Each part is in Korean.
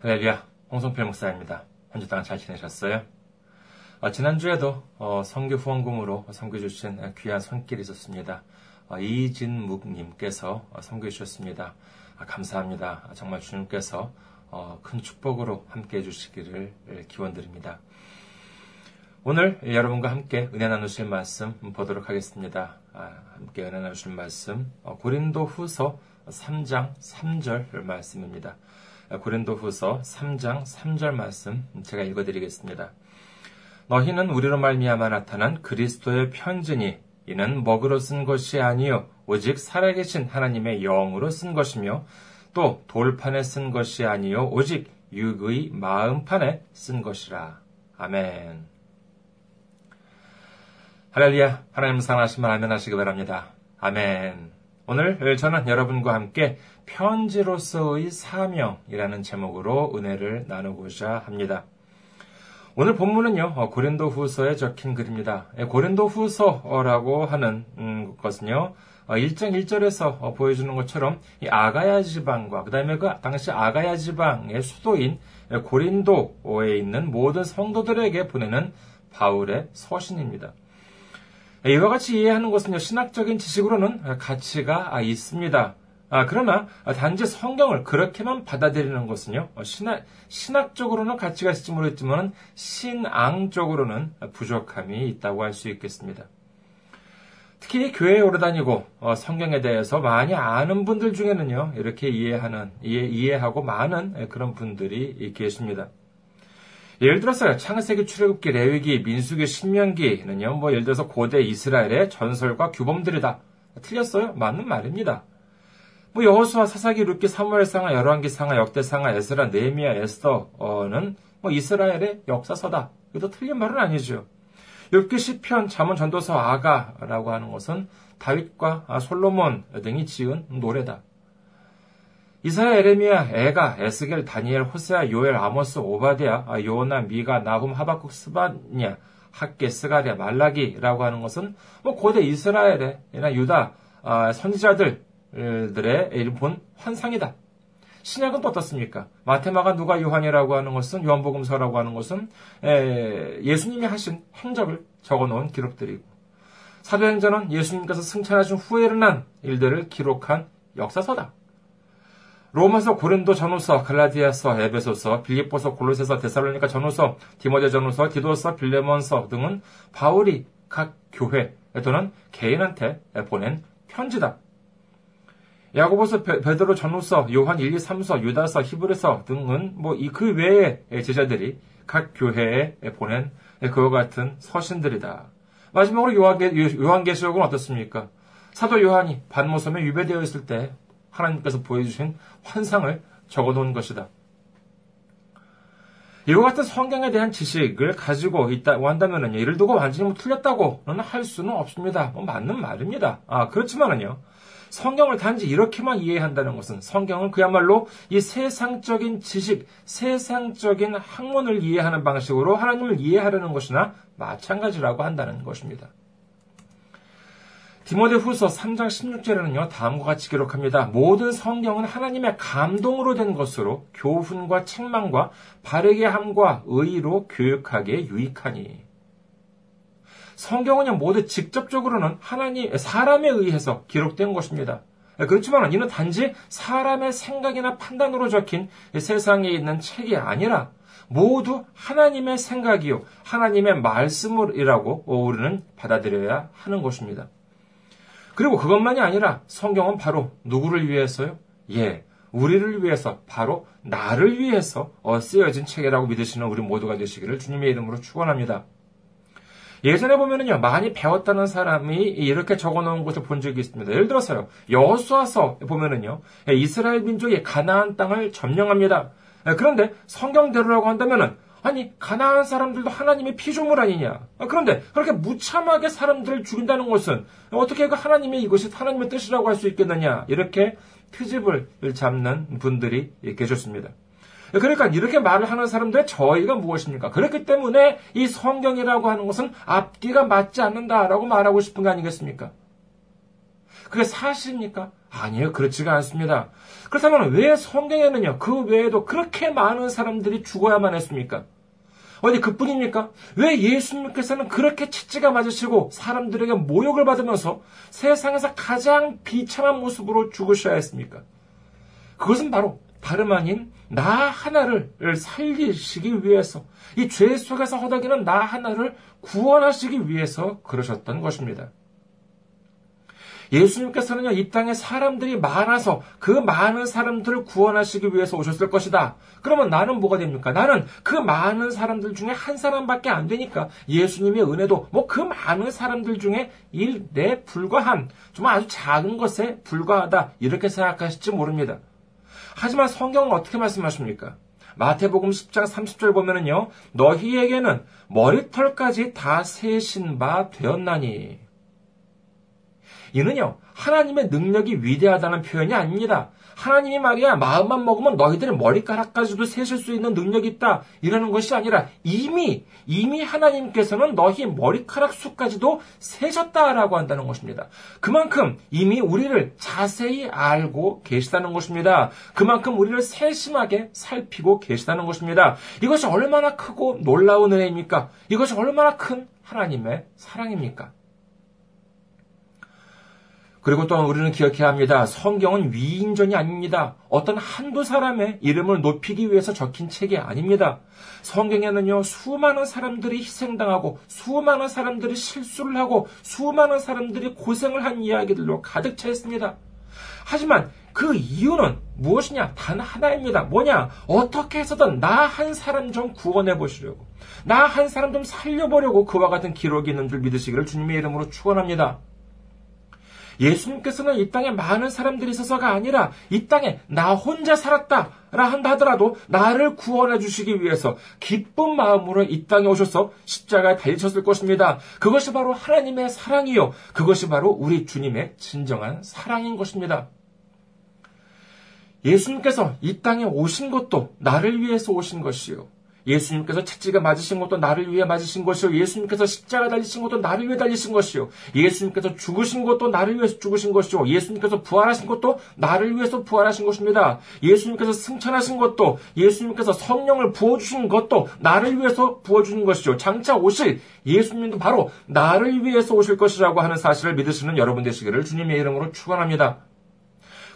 할렐루야, 홍성필 목사입니다. 한 주 동안 잘 지내셨어요? 지난주에도 선교 후원금으로 섬겨주신 귀한 손길이 있었습니다. 이진묵님께서 섬겨주셨습니다. 감사합니다. 정말 주님께서 큰 축복으로 함께해 주시기를 기원드립니다. 오늘 여러분과 함께 은혜 나누실 말씀 보도록 하겠습니다. 함께 은혜 나누실 말씀 고린도후서 3장 3절 말씀입니다. 고린도후서 3장 3절 말씀 제가 읽어드리겠습니다. 너희는 우리로 말미암아 나타난 그리스도의 편지니 이는 먹으로 쓴 것이 아니요 오직 살아계신 하나님의 영으로 쓴 것이며 또 돌판에 쓴 것이 아니요 오직 육의 마음판에 쓴 것이라. 아멘. 할렐루야. 하나님 사랑하시면 아멘 하시기 바랍니다. 아멘. 오늘 저는 여러분과 함께 편지로서의 사명이라는 제목으로 은혜를 나누고자 합니다. 오늘 본문은요, 고린도후서에 적힌 글입니다. 고린도후서라고 하는 것은요, 1장 1절에서 보여주는 것처럼 이 아가야 지방과 그다음에 그 당시 아가야 지방의 수도인 고린도에 있는 모든 성도들에게 보내는 바울의 서신입니다. 이와 같이 이해하는 것은요, 신학적인 지식으로는 가치가 있습니다. 그러나 단지 성경을 그렇게만 받아들이는 것은요, 신학적으로는 가치가 있을지 모르겠지만 신앙적으로는 부족함이 있다고 할 수 있겠습니다. 특히 교회에 오래 다니고 성경에 대해서 많이 아는 분들 중에는요, 이렇게 이해하고 많은 그런 분들이 계십니다. 예를 들어서 창세기, 출애굽기, 레위기, 민수기, 신명기는요, 예를 들어서 고대 이스라엘의 전설과 규범들이다. 틀렸어요? 맞는 말입니다. 여호수아, 사사기, 룻기, 사무엘상하, 열왕기상하, 역대상하, 에스라, 느헤미야, 에스더는 이스라엘의 역사서다. 이것도 틀린 말은 아니죠. 룻기, 시편, 잠언, 전도서, 아가라고 하는 것은 다윗과 솔로몬 등이 지은 노래다. 이사야, 에레미야, 에가, 에스겔, 다니엘, 호세야, 요엘, 아모스, 오바댜, 요나, 미가, 나훔, 하바쿡, 스바냐, 학계, 스가리야, 말라기라고 하는 것은 고대 이스라엘이나 유다 선지자들의 일본 환상이다. 신약은 또 어떻습니까? 마태마가 누가 요한이라고 하는 것은 요한복음서라고 하는 것은 예수님이 하신 행적을 적어놓은 기록들이고 사도행전은 예수님께서 승천하신 후에 일어난 일들을 기록한 역사서다. 로마서, 고린도 전후서, 갈라디아서, 에베소서, 빌립보서, 골로새서, 데살로니가 전후서, 디모데 전후서, 디도서, 빌레몬서 등은 바울이 각 교회 또는 개인한테 보낸 편지다. 야고보서, 베드로 전후서, 요한 1, 2, 3서, 유다서, 히브리서 등은 그 외의 제자들이 각 교회에 보낸 그와 같은 서신들이다. 마지막으로 요한계시록은 어떻습니까? 사도 요한이 반모섬에 유배되어 있을 때 하나님께서 보여주신 환상을 적어놓은 것이다. 이와 같은 성경에 대한 지식을 가지고 있다고 한다면 이를 두고 완전히 틀렸다고는 할 수는 없습니다. 맞는 말입니다. 그렇지만은요, 성경을 단지 이렇게만 이해한다는 것은 성경은 그야말로 이 세상적인 지식, 세상적인 학문을 이해하는 방식으로 하나님을 이해하려는 것이나 마찬가지라고 한다는 것입니다. 디모데 후서 3장 16절에는요, 다음과 같이 기록합니다. 모든 성경은 하나님의 감동으로 된 것으로 교훈과 책망과 바르게 함과 의로 교육하기에 유익하니. 성경은 모두 직접적으로는 하나님, 사람에 의해서 기록된 것입니다. 그렇지만 이는 단지 사람의 생각이나 판단으로 적힌 세상에 있는 책이 아니라 모두 하나님의 생각이요, 하나님의 말씀이라고 우리는 받아들여야 하는 것입니다. 그리고 그것만이 아니라 성경은 바로 누구를 위해서요? 우리를 위해서, 바로 나를 위해서 쓰여진 책이라고 믿으시는 우리 모두가 되시기를 주님의 이름으로 축원합니다. 예전에 보면은요, 많이 배웠다는 사람이 이렇게 적어놓은 것을 본 적이 있습니다. 예를 들어서요, 여호수아서 보면은요, 이스라엘 민족이 가나안 땅을 점령합니다. 그런데 성경대로라고 한다면은, 가나안 사람들도 하나님의 피조물 아니냐? 그런데 그렇게 무참하게 사람들을 죽인다는 것은 어떻게 하나님의 이것이 하나님의 뜻이라고 할 수 있겠느냐? 이렇게 트집을 잡는 분들이 계셨습니다. 그러니까 이렇게 말을 하는 사람들의 저의가 무엇입니까? 그렇기 때문에 이 성경이라고 하는 것은 앞뒤가 맞지 않는다라고 말하고 싶은 거 아니겠습니까? 그게 사실입니까? 아니에요. 그렇지가 않습니다. 그렇다면 왜 성경에는요, 그 외에도 그렇게 많은 사람들이 죽어야만 했습니까? 어디 그뿐입니까? 왜 예수님께서는 그렇게 채찍을 맞으시고 사람들에게 모욕을 받으면서 세상에서 가장 비참한 모습으로 죽으셔야 했습니까? 그것은 바로 다름 아닌 나 하나를 살리시기 위해서, 이 죄 속에서 허덕이는 나 하나를 구원하시기 위해서 그러셨던 것입니다. 예수님께서는요, 이 땅에 사람들이 많아서 그 많은 사람들을 구원하시기 위해서 오셨을 것이다. 그러면 나는 뭐가 됩니까? 나는 그 많은 사람들 중에 한 사람밖에 안 되니까 예수님의 은혜도 뭐 그 많은 사람들 중에 일에 불과한, 정말 아주 작은 것에 불과하다, 이렇게 생각하실지 모릅니다. 하지만 성경은 어떻게 말씀하십니까? 마태복음 10장 30절 보면은요, 너희에게는 머리털까지 다 세신 바 되었나니. 이는요, 하나님의 능력이 위대하다는 표현이 아닙니다. 하나님이 말이야, 마음만 먹으면 너희들의 머리카락까지도 세실 수 있는 능력이 있다, 이러는 것이 아니라 이미 하나님께서는 너희 머리카락 수까지도 세셨다라고 한다는 것입니다. 그만큼 이미 우리를 자세히 알고 계시다는 것입니다. 그만큼 우리를 세심하게 살피고 계시다는 것입니다. 이것이 얼마나 크고 놀라운 은혜입니까? 이것이 얼마나 큰 하나님의 사랑입니까? 그리고 또한 우리는 기억해야 합니다. 성경은 위인전이 아닙니다. 어떤 한두 사람의 이름을 높이기 위해서 적힌 책이 아닙니다. 성경에는요, 수많은 사람들이 희생당하고, 수많은 사람들이 실수를 하고, 수많은 사람들이 고생을 한 이야기들로 가득 차 있습니다. 하지만 그 이유는 무엇이냐? 단 하나입니다. 뭐냐? 어떻게 해서든 나 한 사람 좀 구원해 보시려고, 나 한 사람 좀 살려보려고 그와 같은 기록이 있는 줄 믿으시기를 주님의 이름으로 축원합니다. 예수님께서는 이 땅에 많은 사람들이 있어서가 아니라 이 땅에 나 혼자 살았다라 한다 하더라도 나를 구원해 주시기 위해서 기쁜 마음으로 이 땅에 오셔서 십자가에 달리셨을 것입니다. 그것이 바로 하나님의 사랑이요, 그것이 바로 우리 주님의 진정한 사랑인 것입니다. 예수님께서 이 땅에 오신 것도 나를 위해서 오신 것이요, 예수님께서 채찍을 맞으신 것도 나를 위해 맞으신 것이요, 예수님께서 십자가 달리신 것도 나를 위해 달리신 것이요, 예수님께서 죽으신 것도 나를 위해서 죽으신 것이요, 예수님께서 부활하신 것도 나를 위해서 부활하신 것입니다. 예수님께서 승천하신 것도, 예수님께서 성령을 부어주신 것도 나를 위해서 부어주신 것이요, 장차 오실 예수님도 바로 나를 위해서 오실 것이라고 하는 사실을 믿으시는 여러분 되시기를 주님의 이름으로 축원합니다.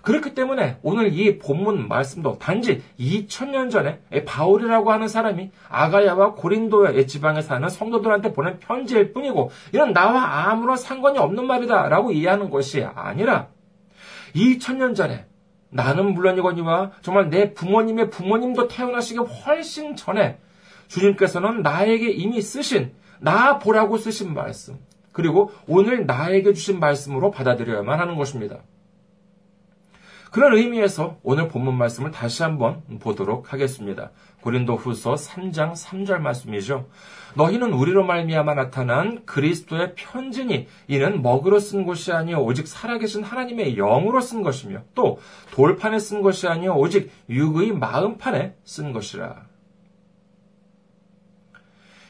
그렇기 때문에 오늘 이 본문 말씀도 단지 2000년 전에 바울이라고 하는 사람이 아가야와 고린도의 지방에 사는 성도들한테 보낸 편지일 뿐이고, 이런 나와 아무런 상관이 없는 말이다 라고 이해하는 것이 아니라, 2000년 전에 나는 물론이거니와 정말 내 부모님의 부모님도 태어나시기 훨씬 전에 주님께서는 나에게 이미 쓰신, 나 보라고 쓰신 말씀, 그리고 오늘 나에게 주신 말씀으로 받아들여야만 하는 것입니다. 그런 의미에서 오늘 본문 말씀을 다시 한번 보도록 하겠습니다. 고린도후서 3장 3절 말씀이죠. 너희는 우리로 말미암아 나타난 그리스도의 편지니 이는 먹으로 쓴 것이 아니요 오직 살아계신 하나님의 영으로 쓴 것이며, 또 돌판에 쓴 것이 아니요 오직 육의 마음판에 쓴 것이라.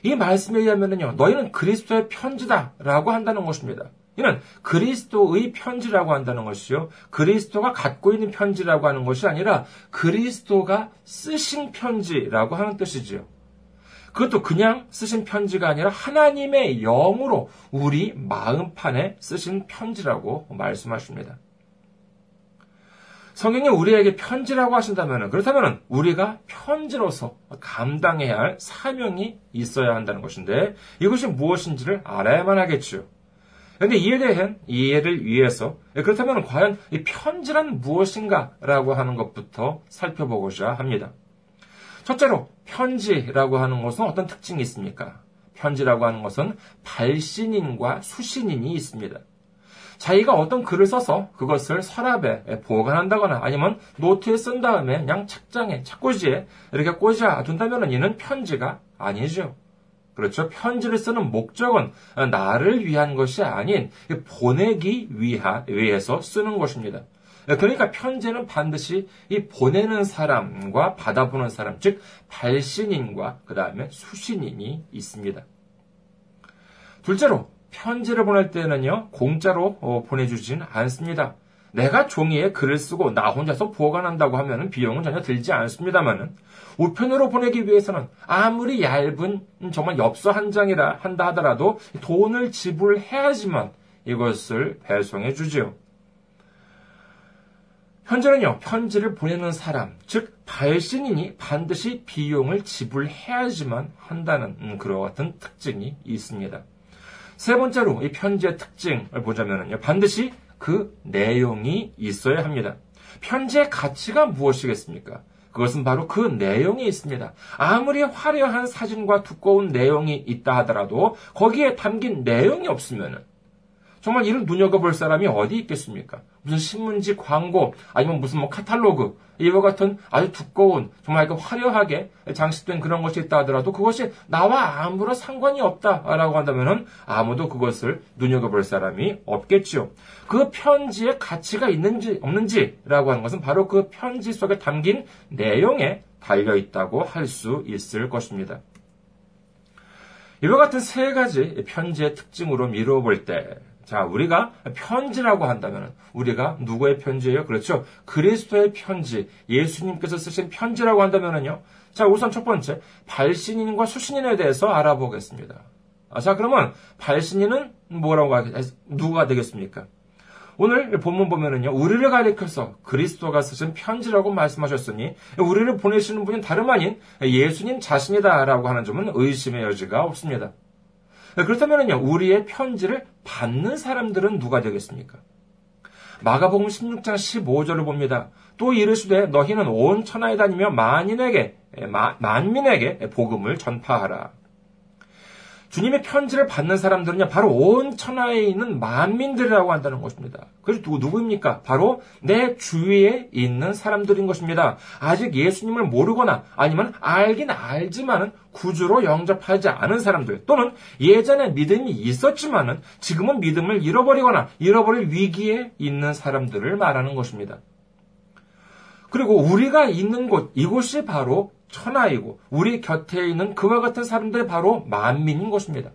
이 말씀에 의하면요, 너희는 그리스도의 편지다라고 한다는 것입니다. 이는 그리스도의 편지라고 한다는 것이요, 그리스도가 갖고 있는 편지라고 하는 것이 아니라 그리스도가 쓰신 편지라고 하는 뜻이지요. 그것도 그냥 쓰신 편지가 아니라 하나님의 영으로 우리 마음판에 쓰신 편지라고 말씀하십니다. 성경이 우리에게 편지라고 하신다면, 그렇다면 우리가 편지로서 감당해야 할 사명이 있어야 한다는 것인데, 이것이 무엇인지를 알아야만 하겠지요. 그런데 이에 대한 이해를 위해서, 그렇다면 과연 이 편지란 무엇인가라고 하는 것부터 살펴보고자 합니다. 첫째로, 편지라고 하는 것은 어떤 특징이 있습니까? 편지라고 하는 것은 발신인과 수신인이 있습니다. 자기가 어떤 글을 써서 그것을 서랍에 보관한다거나 아니면 노트에 쓴 다음에 그냥 책장에, 책꽂이에 이렇게 꽂아둔다면 이는 편지가 아니죠. 그렇죠. 편지를 쓰는 목적은 나를 위한 것이 아닌 보내기 위해서 쓰는 것입니다. 그러니까 편지는 반드시 이 보내는 사람과 받아보는 사람, 즉 발신인과 그 다음에 수신인이 있습니다. 둘째로, 편지를 보낼 때는요, 공짜로 보내주진 않습니다. 내가 종이에 글을 쓰고 나 혼자서 보관한다고 하면 비용은 전혀 들지 않습니다만 우편으로 보내기 위해서는 아무리 얇은 정말 엽서 한 장이라 한다 하더라도 돈을 지불해야지만 이것을 배송해 주지요. 현재는요, 편지를 보내는 사람, 즉 발신인이 반드시 비용을 지불해야지만 한다는 그와 같은 특징이 있습니다. 세 번째로 이 편지의 특징을 보자면요, 반드시 그 내용이 있어야 합니다. 편지의 가치가 무엇이겠습니까? 그것은 바로 그 내용이 있습니다. 아무리 화려한 사진과 두꺼운 내용이 있다 하더라도 거기에 담긴 내용이 없으면은 정말 이를 눈여겨볼 사람이 어디 있겠습니까? 무슨 신문지 광고, 아니면 무슨 카탈로그, 이와 같은 아주 두꺼운, 정말 화려하게 장식된 그런 것이 있다 하더라도 그것이 나와 아무런 상관이 없다라고 한다면 아무도 그것을 눈여겨볼 사람이 없겠지요. 그 편지에 가치가 있는지 없는지라고 하는 것은 바로 그 편지 속에 담긴 내용에 달려있다고 할 수 있을 것입니다. 이와 같은 세 가지 편지의 특징으로 미루어 볼 때 자, 우리가 편지라고 한다면 우리가 누구의 편지예요? 그렇죠. 그리스도의 편지, 예수님께서 쓰신 편지라고 한다면요. 자, 우선 첫 번째, 발신인과 수신인에 대해서 알아보겠습니다. 자, 그러면 발신인은 누가 되겠습니까? 오늘 본문 보면은요, 우리를 가리켜서 그리스도가 쓰신 편지라고 말씀하셨으니 우리를 보내시는 분이 다름 아닌 예수님 자신이다라고 하는 점은 의심의 여지가 없습니다. 그렇다면요, 우리의 편지를 받는 사람들은 누가 되겠습니까? 마가복음 16장 15절을 봅니다. 또 이르시되 너희는 온 천하에 다니며 만민에게 복음을 전파하라. 주님의 편지를 받는 사람들은요, 바로 온 천하에 있는 만민들이라고 한다는 것입니다. 그래서 누구입니까? 바로 내 주위에 있는 사람들인 것입니다. 아직 예수님을 모르거나 아니면 알긴 알지만은 구주로 영접하지 않은 사람들, 또는 예전에 믿음이 있었지만은 지금은 믿음을 잃어버리거나 잃어버릴 위기에 있는 사람들을 말하는 것입니다. 그리고 우리가 있는 곳, 이곳이 바로 천하이고 우리 곁에 있는 그와 같은 사람들이 바로 만민인 것입니다.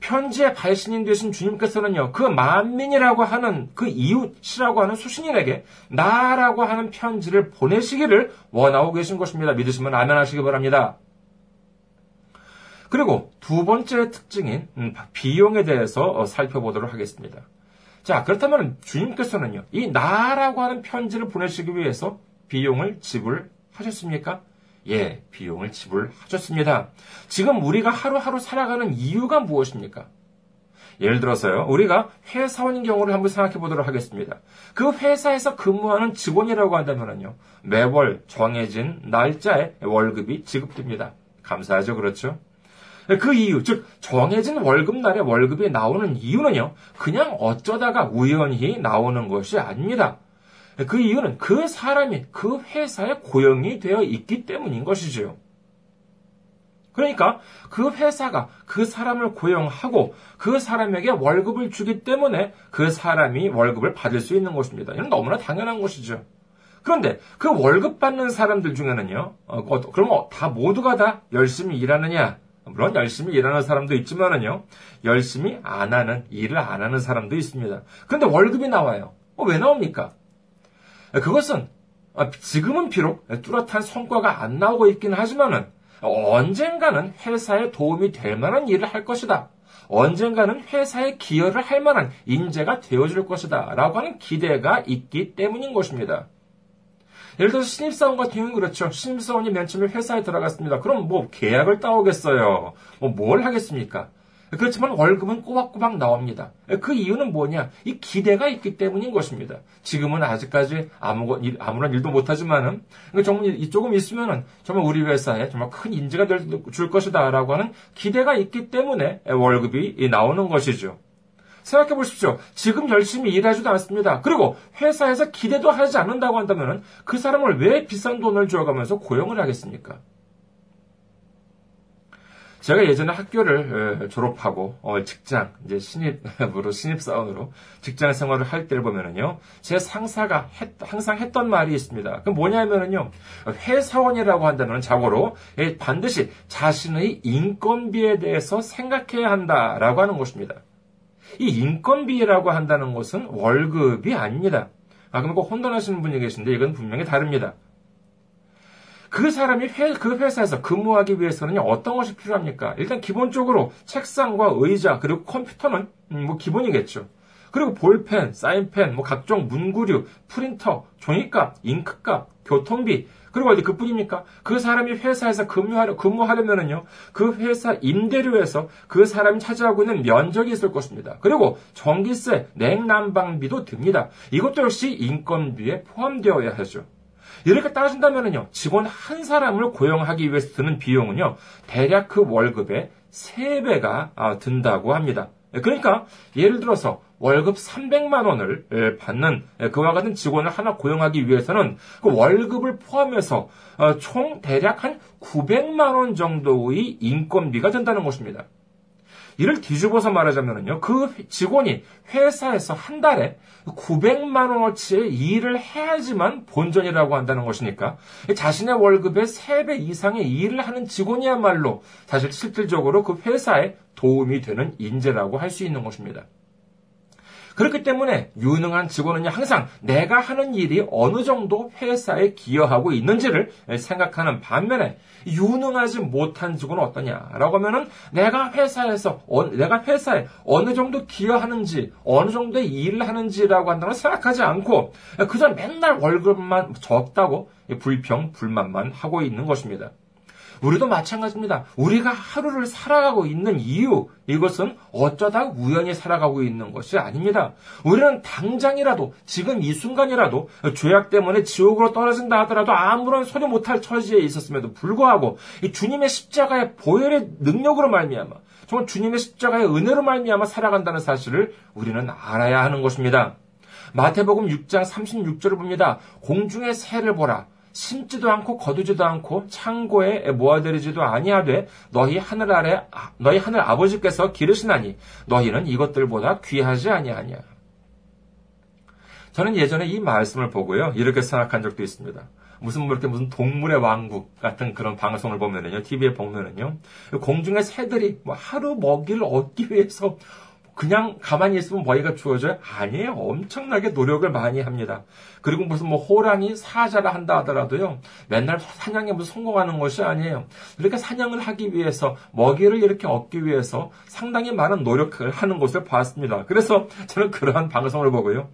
편지의 발신인 되신 주님께서는요, 그 만민이라고 하는 그 이웃이라고 하는 수신인에게 나라고 하는 편지를 보내시기를 원하고 계신 것입니다. 믿으시면 아멘하시기 바랍니다. 그리고 두 번째 특징인 비용에 대해서 살펴보도록 하겠습니다. 자, 그렇다면 주님께서는요, 이 나라고 하는 편지를 보내시기 위해서 비용을 지불하셨습니까? 예, 비용을 지불하셨습니다. 지금 우리가 하루하루 살아가는 이유가 무엇입니까? 예를 들어서요, 우리가 회사원인 경우를 한번 생각해 보도록 하겠습니다. 그 회사에서 근무하는 직원이라고 한다면요, 매월 정해진 날짜에 월급이 지급됩니다. 감사하죠, 그렇죠? 그 이유, 즉 정해진 월급날에 월급이 나오는 이유는요, 그냥 어쩌다가 우연히 나오는 것이 아닙니다. 그 이유는 그 사람이 그 회사에 고용이 되어 있기 때문인 것이죠. 그러니까 그 회사가 그 사람을 고용하고 그 사람에게 월급을 주기 때문에 그 사람이 월급을 받을 수 있는 것입니다. 이건 너무나 당연한 것이죠. 그런데 그 월급 받는 사람들 중에는요, 그럼 다 모두가 다 열심히 일하느냐? 물론 열심히 일하는 사람도 있지만은요, 열심히 안 하는, 일을 안 하는 사람도 있습니다. 그런데 월급이 나와요. 왜 나옵니까? 그것은 지금은 비록 뚜렷한 성과가 안 나오고 있긴 하지만은 언젠가는 회사에 도움이 될 만한 일을 할 것이다. 언젠가는 회사에 기여를 할 만한 인재가 되어줄 것이다. 라고 하는 기대가 있기 때문인 것입니다. 예를 들어서 신입사원 같은 경우는 그렇죠. 신입사원이 맨 처음에 회사에 들어갔습니다. 그럼 계약을 따오겠어요. 뭘 하겠습니까? 그렇지만 월급은 꼬박꼬박 나옵니다. 그 이유는 뭐냐? 이 기대가 있기 때문인 것입니다. 지금은 아직까지 아무런 일도 못하지만은, 조금 있으면은 정말 우리 회사에 정말 큰 인재가 줄 것이다라고 하는 기대가 있기 때문에 월급이 나오는 것이죠. 생각해 보십시오. 지금 열심히 일하지도 않습니다. 그리고 회사에서 기대도 하지 않는다고 한다면은 그 사람을 왜 비싼 돈을 주어가면서 고용을 하겠습니까? 제가 예전에 학교를 졸업하고 직장, 이제 신입사원으로 직장 생활을 할 때를 보면은요, 제 상사가 항상 했던 말이 있습니다. 그 뭐냐면은요, 회사원이라고 한다면 자고로 반드시 자신의 인건비에 대해서 생각해야 한다라고 하는 것입니다. 이 인건비라고 한다는 것은 월급이 아닙니다. 그럼 꼭 혼돈하시는 분이 계신데 이건 분명히 다릅니다. 그 사람이 그 회사에서 근무하기 위해서는 어떤 것이 필요합니까? 일단 기본적으로 책상과 의자, 그리고 컴퓨터는 기본이겠죠. 그리고 볼펜, 사인펜, 각종 문구류, 프린터, 종이값, 잉크값, 교통비, 그리고 어디 그뿐입니까? 그 사람이 회사에서 근무하려면은요, 그 회사 임대료에서 그 사람이 차지하고 있는 면적이 있을 것입니다. 그리고 전기세, 냉난방비도 듭니다. 이것도 역시 인건비에 포함되어야 하죠. 이렇게 따진다면은요, 직원 한 사람을 고용하기 위해서 드는 비용은요, 대략 그 월급의 3배가 든다고 합니다. 그러니까 예를 들어서 월급 300만 원을 받는 그와 같은 직원을 하나 고용하기 위해서는 그 월급을 포함해서 총 대략 한 900만 원 정도의 인건비가 된다는 것입니다. 이를 뒤집어서 말하자면요, 그 직원이 회사에서 한 달에 900만 원어치의 일을 해야지만 본전이라고 한다는 것이니까 자신의 월급의 3배 이상의 일을 하는 직원이야말로 사실 실질적으로 그 회사에 도움이 되는 인재라고 할 수 있는 것입니다. 그렇기 때문에 유능한 직원은 항상 내가 하는 일이 어느 정도 회사에 기여하고 있는지를 생각하는 반면에 유능하지 못한 직원은 어떠냐라고 하면은 내가 회사에 어느 정도 기여하는지, 어느 정도의 일을 하는지라고 한다는 걸 생각하지 않고 그저 맨날 월급만 적다고 불평, 불만만 하고 있는 것입니다. 우리도 마찬가지입니다. 우리가 하루를 살아가고 있는 이유, 이것은 어쩌다 우연히 살아가고 있는 것이 아닙니다. 우리는 당장이라도, 지금 이 순간이라도 죄악 때문에 지옥으로 떨어진다 하더라도 아무런 소리 못할 처지에 있었음에도 불구하고 이 주님의 십자가의 보혈의 능력으로 말미암아, 정말 주님의 십자가의 은혜로 말미암아 살아간다는 사실을 우리는 알아야 하는 것입니다. 마태복음 6장 36절을 봅니다. 공중의 새를 보라. 심지도 않고 거두지도 않고 창고에 모아들이지도 아니하되 너희 하늘 아버지께서 기르시나니 너희는 이것들보다 귀하지 아니하냐. 저는 예전에 이 말씀을 보고요, 이렇게 생각한 적도 있습니다. 무슨 동물의 왕국 같은 그런 방송을 보면은요, TV에 보면은요, 공중의 새들이 하루 먹이를 얻기 위해서 그냥 가만히 있으면 먹이가 주어져요? 아니에요. 엄청나게 노력을 많이 합니다. 그리고 무슨 호랑이, 사자라 한다 하더라도요, 맨날 사냥에 성공하는 것이 아니에요. 그러니까 사냥을 하기 위해서, 먹이를 이렇게 얻기 위해서 상당히 많은 노력을 하는 것을 봤습니다. 그래서 저는 그러한 방송을 보고요,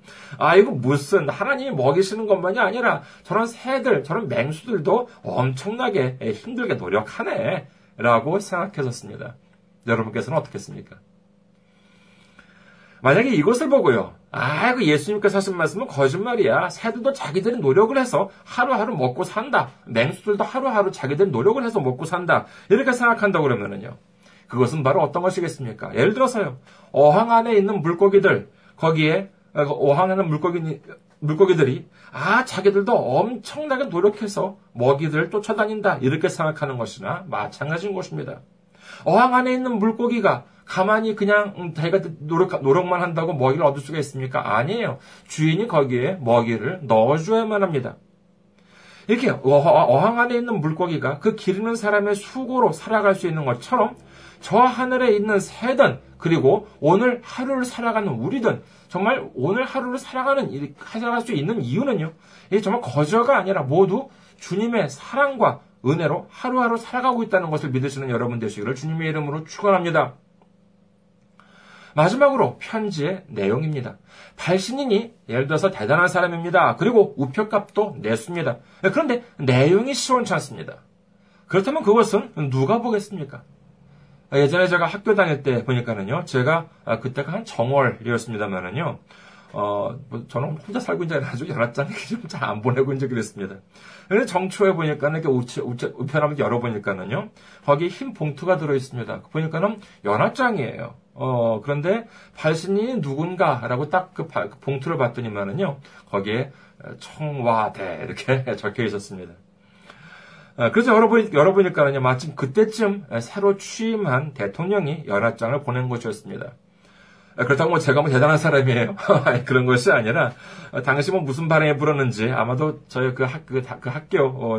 이거 무슨 하나님이 먹이시는 것만이 아니라 저런 새들, 저런 맹수들도 엄청나게 힘들게 노력하네 라고 생각했었습니다. 여러분께서는 어떻겠습니까? 만약에 이것을 보고요, 그 예수님께서 하신 말씀은 거짓말이야. 새들도 자기들이 노력을 해서 하루하루 먹고 산다. 맹수들도 하루하루 자기들이 노력을 해서 먹고 산다. 이렇게 생각한다고 그러면은요, 그것은 바로 어떤 것이겠습니까? 예를 들어서요, 어항 안에 있는 물고기들, 거기에, 어항 안에 물고기들이, 자기들도 엄청나게 노력해서 먹이들을 쫓아다닌다. 이렇게 생각하는 것이나 마찬가지인 것입니다. 어항 안에 있는 물고기가 가만히 그냥 자기가 노력만 한다고 먹이를 얻을 수가 있습니까? 아니에요. 주인이 거기에 먹이를 넣어줘야만 합니다. 이렇게 어항 안에 있는 물고기가 그 기르는 사람의 수고로 살아갈 수 있는 것처럼 저 하늘에 있는 새든, 그리고 오늘 하루를 살아가는 우리든, 정말 오늘 하루를 살아갈 수 있는 이유는요, 이게 정말 거저가 아니라 모두 주님의 사랑과 은혜로 하루하루 살아가고 있다는 것을 믿으시는 여러분 되시기를 주님의 이름으로 축원합니다. 마지막으로 편지의 내용입니다. 발신인이 예를 들어서 대단한 사람입니다. 그리고 우표값도 냈습니다. 그런데 내용이 시원치 않습니다. 그렇다면 그것은 누가 보겠습니까? 예전에 제가 학교 다닐 때 보니까는요, 제가 그때가 한 정월이었습니다만은요, 저는 혼자 살고 있는 게 아니라 연합장에 좀 잘 안 보내고 이제 그랬습니다. 그런데 정초에 보니까는 이렇게 우편함을 열어보니까는요, 거기에 흰 봉투가 들어있습니다. 보니까는 연합장이에요. 그런데 발신인이 누군가라고 딱 그 봉투를 봤더니만은요, 거기에 청와대 이렇게 적혀 있었습니다. 그래서 열어보니까는요, 마침 그때쯤 새로 취임한 대통령이 연합장을 보낸 것이었습니다. 그렇다고 제가 대단한 사람이에요. 그런 것이 아니라, 당시 무슨 바람이 불었는지, 아마도 저희 그 학교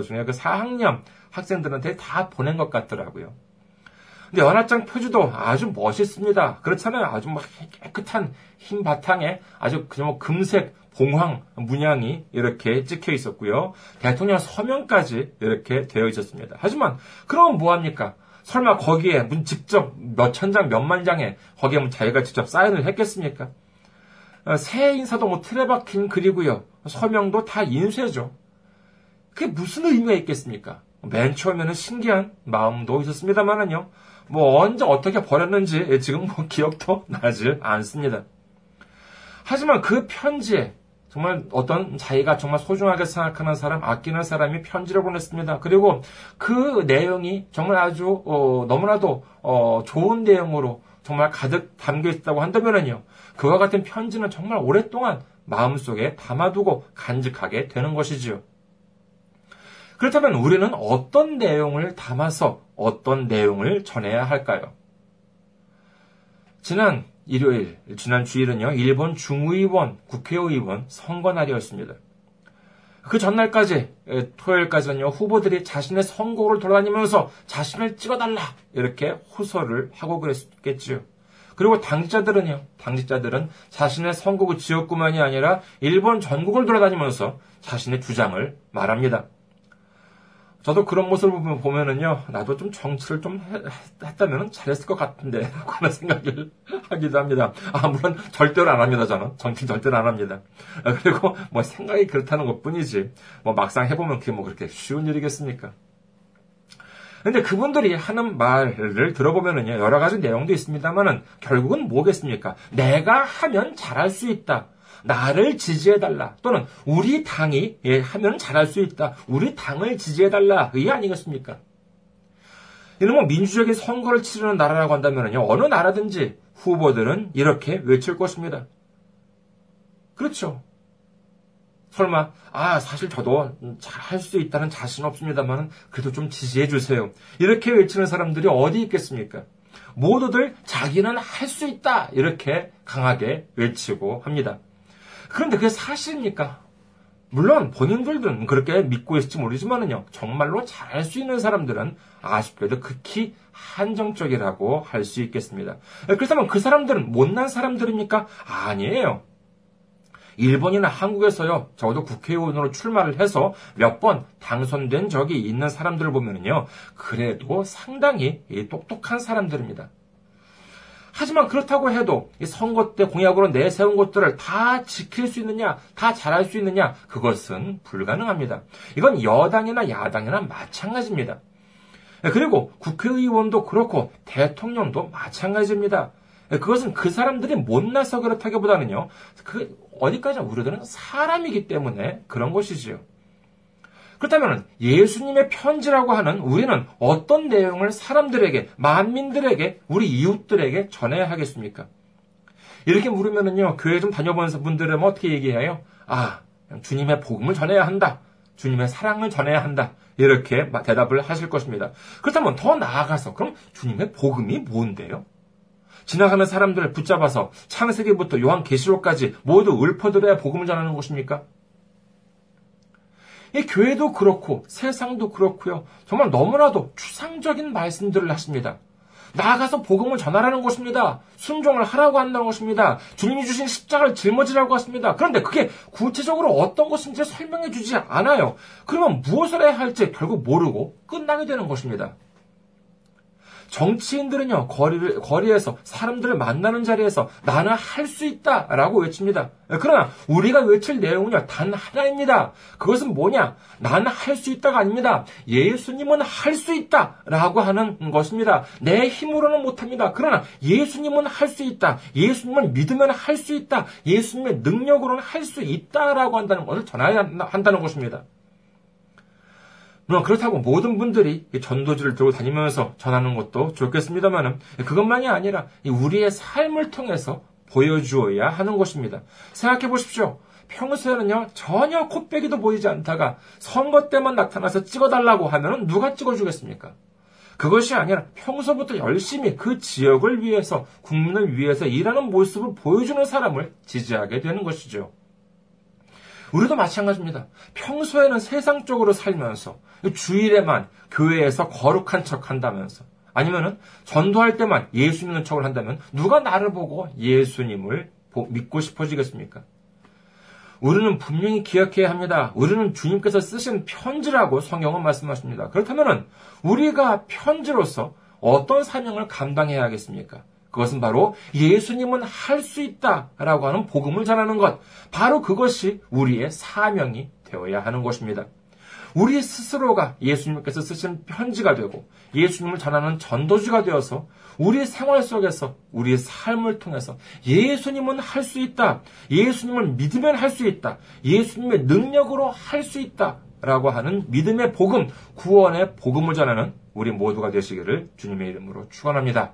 중에 그 4학년 학생들한테 다 보낸 것 같더라고요. 근데 연합장 표지도 아주 멋있습니다. 그렇잖아요. 아주 막 깨끗한 흰 바탕에 아주 그냥 뭐 금색 공황 문양이 이렇게 찍혀 있었고요. 대통령 서명까지 이렇게 되어 있었습니다. 하지만 그럼 뭐합니까? 설마 거기에 직접 몇 천 장, 몇만 장에 거기에 자기가 직접 사인을 했겠습니까? 새 인사도 뭐 틀에 박힌 글이고요. 서명도 다 인쇄죠. 그게 무슨 의미가 있겠습니까? 맨 처음에는 신기한 마음도 있었습니다만은요. 뭐 언제 어떻게 버렸는지 지금 뭐 기억도 나지 않습니다. 하지만 그 편지에 정말 어떤 자기가 정말 소중하게 생각하는 사람, 아끼는 사람이 편지를 보냈습니다. 그리고 그 내용이 정말 아주 너무나도 좋은 내용으로 정말 가득 담겨있다고 한다면은요. 그와 같은 편지는 정말 오랫동안 마음속에 담아두고 간직하게 되는 것이지요. 그렇다면 우리는 어떤 내용을 담아서 어떤 내용을 전해야 할까요? 지난 주일은요, 일본 중의원, 국회의원 선거날이었습니다. 그 전날까지, 토요일까지는요, 후보들이 자신의 선거구를 돌아다니면서 자신을 찍어달라! 이렇게 호소를 하고 그랬겠지요. 그리고 당직자들은 자신의 선거구 지역구만이 아니라 일본 전국을 돌아다니면서 자신의 주장을 말합니다. 저도 그런 모습을 보면은요, 나도 좀 정치를 좀 했다면 잘했을 것 같은데, 라고 하는 생각을 하기도 합니다. 물론 절대로 안 합니다, 저는. 정치 절대로 안 합니다. 그리고 뭐 생각이 그렇다는 것 뿐이지, 뭐 막상 해보면 그게 뭐 그렇게 쉬운 일이겠습니까? 근데 그분들이 하는 말을 들어보면은요, 여러 가지 내용도 있습니다만은, 결국은 뭐겠습니까? 내가 하면 잘할 수 있다. 나를 지지해달라. 또는 우리 당이 하면 잘할 수 있다. 우리 당을 지지해달라. 이게 아니겠습니까? 이놈의 민주적인 선거를 치르는 나라라고 한다면요. 어느 나라든지 후보들은 이렇게 외칠 것입니다. 그렇죠. 설마 사실 저도 잘할 수 있다는 자신 없습니다만 그래도 좀 지지해주세요. 이렇게 외치는 사람들이 어디 있겠습니까? 모두들 자기는 할 수 있다. 이렇게 강하게 외치고 합니다. 그런데 그게 사실입니까? 물론 본인들은 그렇게 믿고 있을지 모르지만은요. 정말로 잘할 수 있는 사람들은 아쉽게도 극히 한정적이라고 할 수 있겠습니다. 그렇다면 그 사람들은 못난 사람들입니까? 아니에요. 일본이나 한국에서요. 적어도 국회의원으로 출마를 해서 몇 번 당선된 적이 있는 사람들을 보면은요. 그래도 상당히 똑똑한 사람들입니다. 하지만 그렇다고 해도 선거 때 공약으로 내세운 것들을 다 지킬 수 있느냐, 다 잘할 수 있느냐, 그것은 불가능합니다. 이건 여당이나 야당이나 마찬가지입니다. 그리고 국회의원도 그렇고 대통령도 마찬가지입니다. 그것은 그 사람들이 못나서 그렇다기보다는요, 어디까지나 우리들은 사람이기 때문에 그런 것이지요. 그렇다면 예수님의 편지라고 하는 우리는 어떤 내용을 사람들에게, 만민들에게, 우리 이웃들에게 전해야 하겠습니까? 이렇게 물으면은요, 교회 좀 다녀본 분들은 어떻게 얘기해요? 주님의 복음을 전해야 한다. 주님의 사랑을 전해야 한다. 이렇게 대답을 하실 것입니다. 그렇다면 더 나아가서, 그럼 주님의 복음이 뭔데요? 지나가는 사람들을 붙잡아서 창세기부터 요한계시록까지 모두 읊어드려야 복음을 전하는 것입니까? 이 교회도 그렇고 세상도 그렇고요. 정말 너무나도 추상적인 말씀들을 하십니다. 나아가서 복음을 전하라는 것입니다. 순종을 하라고 한다는 것입니다. 주님이 주신 십자가를 짊어지라고 하십니다. 그런데 그게 구체적으로 어떤 것인지 설명해 주지 않아요. 그러면 무엇을 해야 할지 결국 모르고 끝나게 되는 것입니다. 정치인들은요. 거리에서 사람들을 만나는 자리에서 나는 할 수 있다라고 외칩니다. 그러나 우리가 외칠 내용은요. 단 하나입니다. 그것은 뭐냐? 나는 할 수 있다가 아닙니다. 예수님은 할 수 있다라고 하는 것입니다. 내 힘으로는 못합니다. 그러나 예수님은 할 수 있다. 예수님을 믿으면 할 수 있다. 예수님의 능력으로는 할 수 있다라고 한다는 것을 전해야 한다는 것입니다. 물론 그렇다고 모든 분들이 전도지를 들고 다니면서 전하는 것도 좋겠습니다만 그것만이 아니라 우리의 삶을 통해서 보여주어야 하는 것입니다. 생각해 보십시오. 평소에는요 전혀 콧배기도 보이지 않다가 선거 때만 나타나서 찍어달라고 하면 누가 찍어주겠습니까? 그것이 아니라 평소부터 열심히 그 지역을 위해서 국민을 위해서 일하는 모습을 보여주는 사람을 지지하게 되는 것이죠. 우리도 마찬가지입니다. 평소에는 세상적으로 살면서 주일에만 교회에서 거룩한 척 한다면서 아니면은 전도할 때만 예수 믿는 척을 한다면 누가 나를 보고 예수님을 믿고 싶어지겠습니까? 우리는 분명히 기억해야 합니다. 우리는 주님께서 쓰신 편지라고 성경은 말씀하십니다. 그렇다면은 우리가 편지로서 어떤 사명을 감당해야 하겠습니까? 그것은 바로 예수님은 할 수 있다라고 하는 복음을 전하는 것, 바로 그것이 우리의 사명이 되어야 하는 것입니다. 우리 스스로가 예수님께서 쓰신 편지가 되고 예수님을 전하는 전도주가 되어서 우리의 생활 속에서 우리의 삶을 통해서 예수님은 할 수 있다, 예수님을 믿으면 할 수 있다, 예수님의 능력으로 할 수 있다라고 하는 믿음의 복음, 구원의 복음을 전하는 우리 모두가 되시기를 주님의 이름으로 축원합니다.